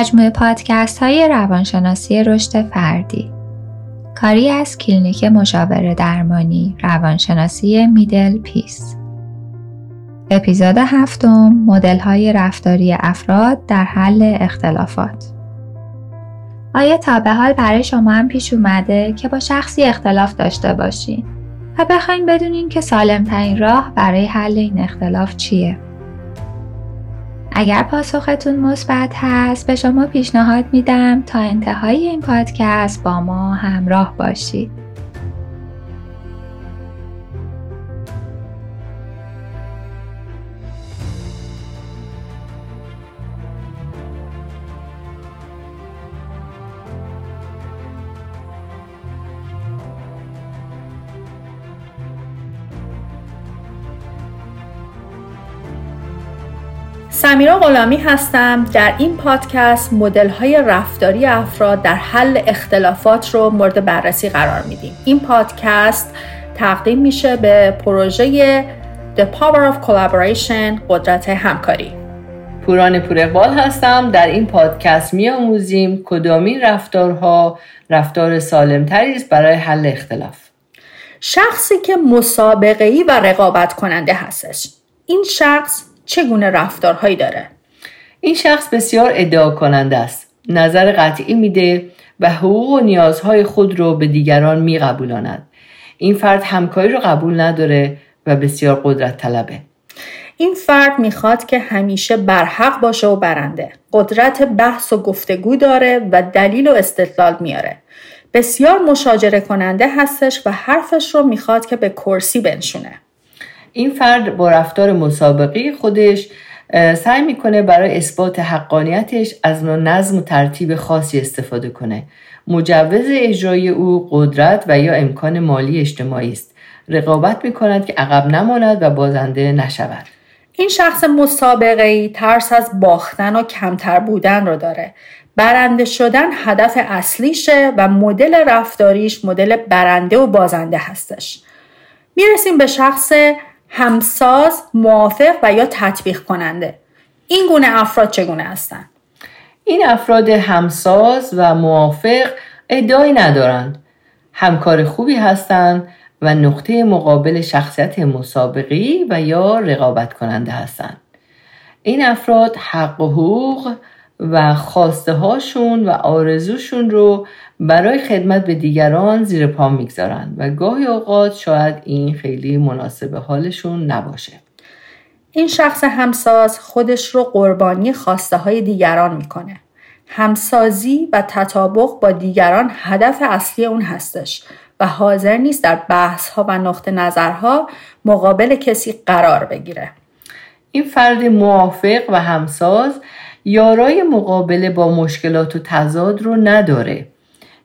مجموعه پادکست های روانشناسی رشد فردی، کاری از کلینیک مشاوره درمانی روانشناسی میدل پیس. اپیزود 7، مدل های رفتاری افراد در حل اختلافات. آیا تا به حال برای شما هم پیش اومده که با شخصی اختلاف داشته باشین و بخواین بدونین که سالم‌ترین راه برای حل این اختلاف چیه؟ اگر پاسختون مثبت هست، به شما پیشنهاد میدم تا انتهای این پادکست با ما همراه باشید. سمیرا غلامی هستم. در این پادکست مدل‌های رفتاری افراد در حل اختلافات رو مورد بررسی قرار میدیم. این پادکست تقدیم میشه به پروژه The Power of Collaboration، قدرت همکاری. پوران پور اقبال هستم. در این پادکست می‌آموزیم کدامین رفتارها رفتار سالم‌تری است برای حل اختلاف. شخصی که مسابقه‌ای و رقابت کننده هستش، این شخص چگونه رفتارهایی داره؟ این شخص بسیار ادعا کننده است، نظر قطعی میده و حقوق و نیازهای خود رو به دیگران میقبولاند. این فرد همکاری رو قبول نداره و بسیار قدرت طلبه. این فرد میخواد که همیشه برحق باشه و برنده، قدرت بحث و گفتگو داره و دلیل و استدلال میاره. بسیار مشاجره کننده هستش و حرفش رو میخواد که به کرسی بنشونه. این فرد با رفتار مسابقی خودش سعی میکنه برای اثبات حقانیتش از نظم و ترتیب خاصی استفاده کنه. مجوز اجرایی او قدرت و یا امکان مالی اجتماعی است. رقابت میکند که عقب نماند و بازنده نشود. این شخص مسابقه‌ای ترس از باختن و کمتر بودن رو داره. برنده شدن هدف اصلیشه و مدل رفتاریش مدل برنده و بازنده هستش. میرسیم به شخص همساز، موافق و یا تطبیق کننده. این گونه افراد چگونه هستند؟ این افراد همساز و موافق ادعایی ندارند، همکار خوبی هستند و نقطه مقابل شخصیت مسابقی و یا رقابت کننده هستند. این افراد حق و حقوق و خواسته هاشون و آرزوشون رو برای خدمت به دیگران زیر پا میگذارن و گاهی اوقات شاید این خیلی مناسب حالشون نباشه. این شخص همساز خودش رو قربانی خواسته های دیگران میکنه. همسازی و تطابق با دیگران هدف اصلی اون هستش و حاضر نیست در بحث ها و نقطه نظرها مقابل کسی قرار بگیره. این فرد موافق و همساز یارای مقابله با مشکلات و تضاد رو نداره.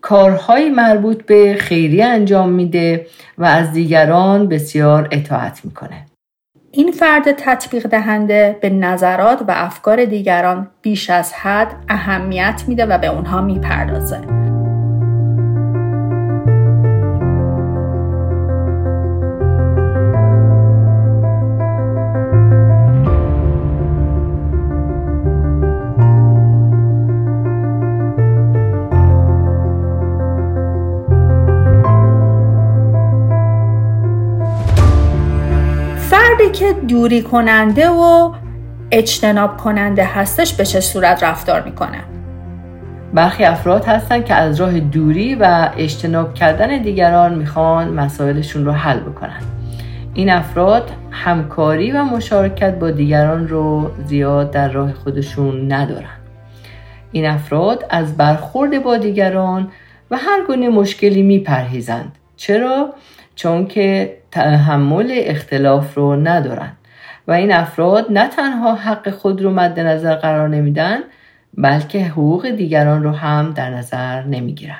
کارهای مربوط به خیریه انجام میده و از دیگران بسیار اطاعت میکنه. این فرد تطبیق دهنده به نظرات و افکار دیگران بیش از حد اهمیت میده و به اونها میپردازه. که دوری کننده و اجتناب کننده هستش به چه صورت رفتار میکنه؟ برخی افراد هستن که از راه دوری و اجتناب کردن دیگران میخوان مسائلشون رو حل بکنن. این افراد همکاری و مشارکت با دیگران رو زیاد در راه خودشون ندارن. این افراد از برخورد با دیگران و هر گونه مشکلی میپرهیزند. چرا؟ چون که تحمل اختلاف رو ندارن و این افراد نه تنها حق خود رو مد نظر قرار نمیدن، بلکه حقوق دیگران رو هم در نظر نمیگیرن.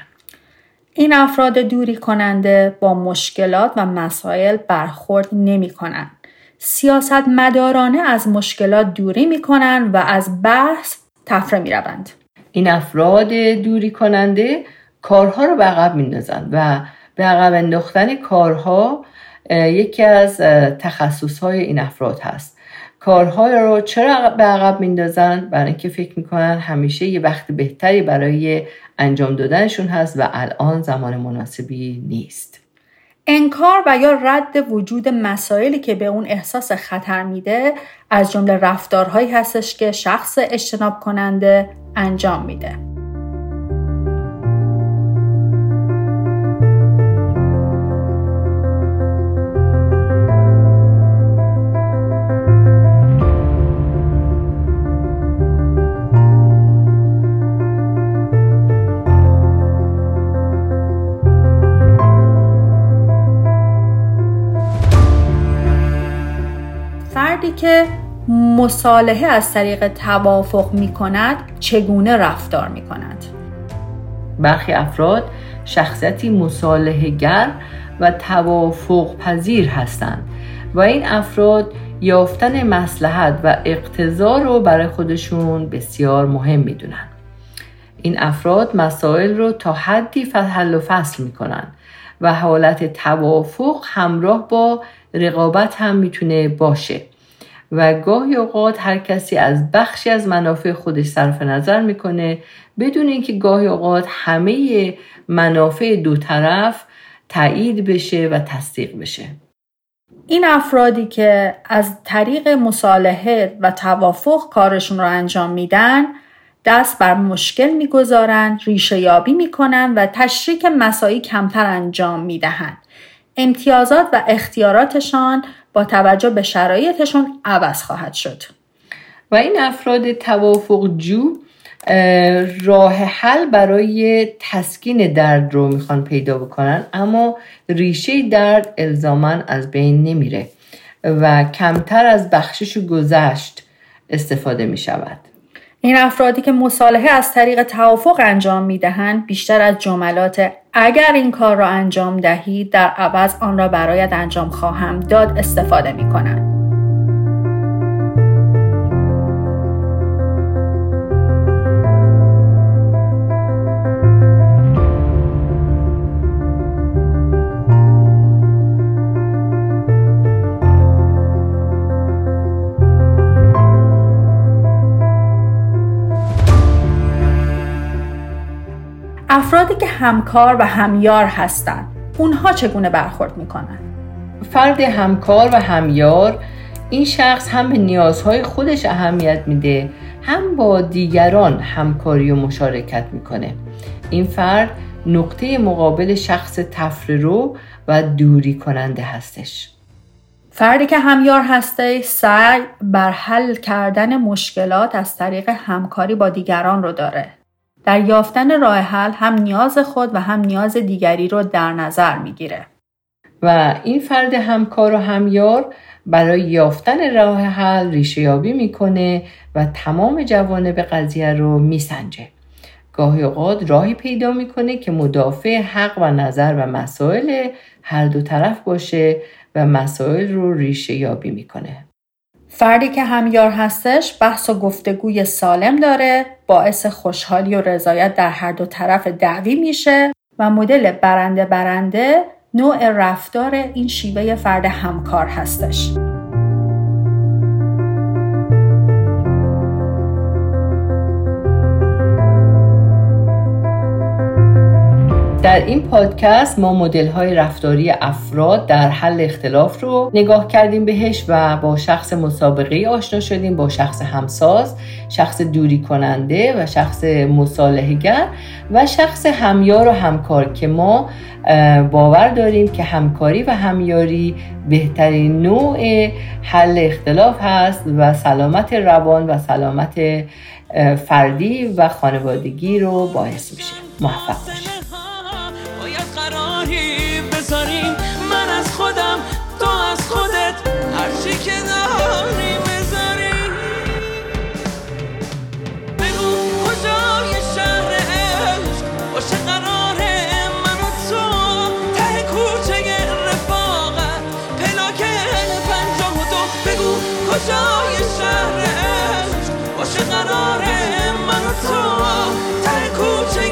این افراد دوری کننده با مشکلات و مسائل برخورد نمی کنن. سیاست مدارانه از مشکلات دوری می کنن و از بحث تفره می روند. این افراد دوری کننده کارها رو به عقب میندازن و به عقب انداختن کارها یکی از تخصص‌های این افراد هست. کارهای رو چرا به عقب میندازن؟ برای اینکه فکر میکنن همیشه یه وقت بهتری برای انجام دادنشون هست و الان زمان مناسبی نیست. انکار و یا رد وجود مسائلی که به اون احساس خطر میده از جمله رفتارهایی هستش که شخص اجتناب کننده انجام میده. که مصالحه از طریق توافق می کند چگونه رفتار می کند؟ برخی افراد شخصیتی مصالحه گر و توافق پذیر هستند و این افراد یافتن مصلحت و اقتضا رو برای خودشون بسیار مهم می دونن. این افراد مسائل رو تا حدی حل و فصل می کنن و حالت توافق همراه با رقابت هم می تونه باشه و گاهی اوقات هر کسی از بخشی از منافع خودش صرف نظر میکنه بدون اینکه گاهی اوقات همه منافع دو طرف تایید بشه و تصدیق بشه. این افرادی که از طریق مصالحه و توافق کارشون رو انجام میدن دست بر مشکل میگذارن، ریشه یابی میکنن و تشریک مساعی کمتر انجام میدهن. امتیازات و اختیاراتشان با توجه به شرایطشون عوض خواهد شد. و این افراد توافق جو راه حل برای تسکین درد رو میخوان پیدا بکنن، اما ریشه درد الزاماً از بین نمیره و کمتر از بخشش و گذشت استفاده میشود. این افرادی که مصالحه از طریق توافق انجام میدهند بیشتر از جملات اگر این کار را انجام دهید در عوض آن را برایت انجام خواهم داد استفاده میکنند. افرادی که همکار و همیار هستند، اونها چگونه برخورد میکنن؟ فرد همکار و همیار، این شخص هم به نیازهای خودش اهمیت میده، هم با دیگران همکاری و مشارکت میکنه. این فرد نقطه مقابل شخص تفره‌رو و دوری کننده هستش. فردی که همیار هسته سعی بر حل کردن مشکلات از طریق همکاری با دیگران رو داره. در یافتن راه حل هم نیاز خود و هم نیاز دیگری رو در نظر میگیره. و این فرد همکار و همیار برای یافتن راه حل ریشه یابی میکنه و تمام جوانب قضیه رو میسنجه. گاهی اوقات راهی پیدا میکنه که مدافع حق و نظر و مسائل هر دو طرف باشه و مسائل رو ریشه یابی میکنه. فردی که همیار هستش بحث و گفتگوی سالم داره، باعث خوشحالی و رضایت در هر دو طرف دعوی میشه و مدل برنده نوع رفتار این شیوه فرد همکار هستش. در این پادکست ما مدل‌های رفتاری افراد در حل اختلاف رو نگاه کردیم بهش و با شخص مسابقه‌ای آشنا شدیم، با شخص همساز، شخص دوری کننده و شخص مصالحه‌گر و شخص همیار و همکار که ما باور داریم که همکاری و همیاری بهترین نوع حل اختلاف هست و سلامت روان و سلامت فردی و خانوادگی رو باعث میشه. موفق باشید. من از خودم، تو از خودت، هر چی که داری بذاری. بگو کجای شهر عشق باشه قرار من و تو، ته کوچه رفاقت پلاک 52. بگو کجای شهر عشق باشه قرار من و تو، ته کوچه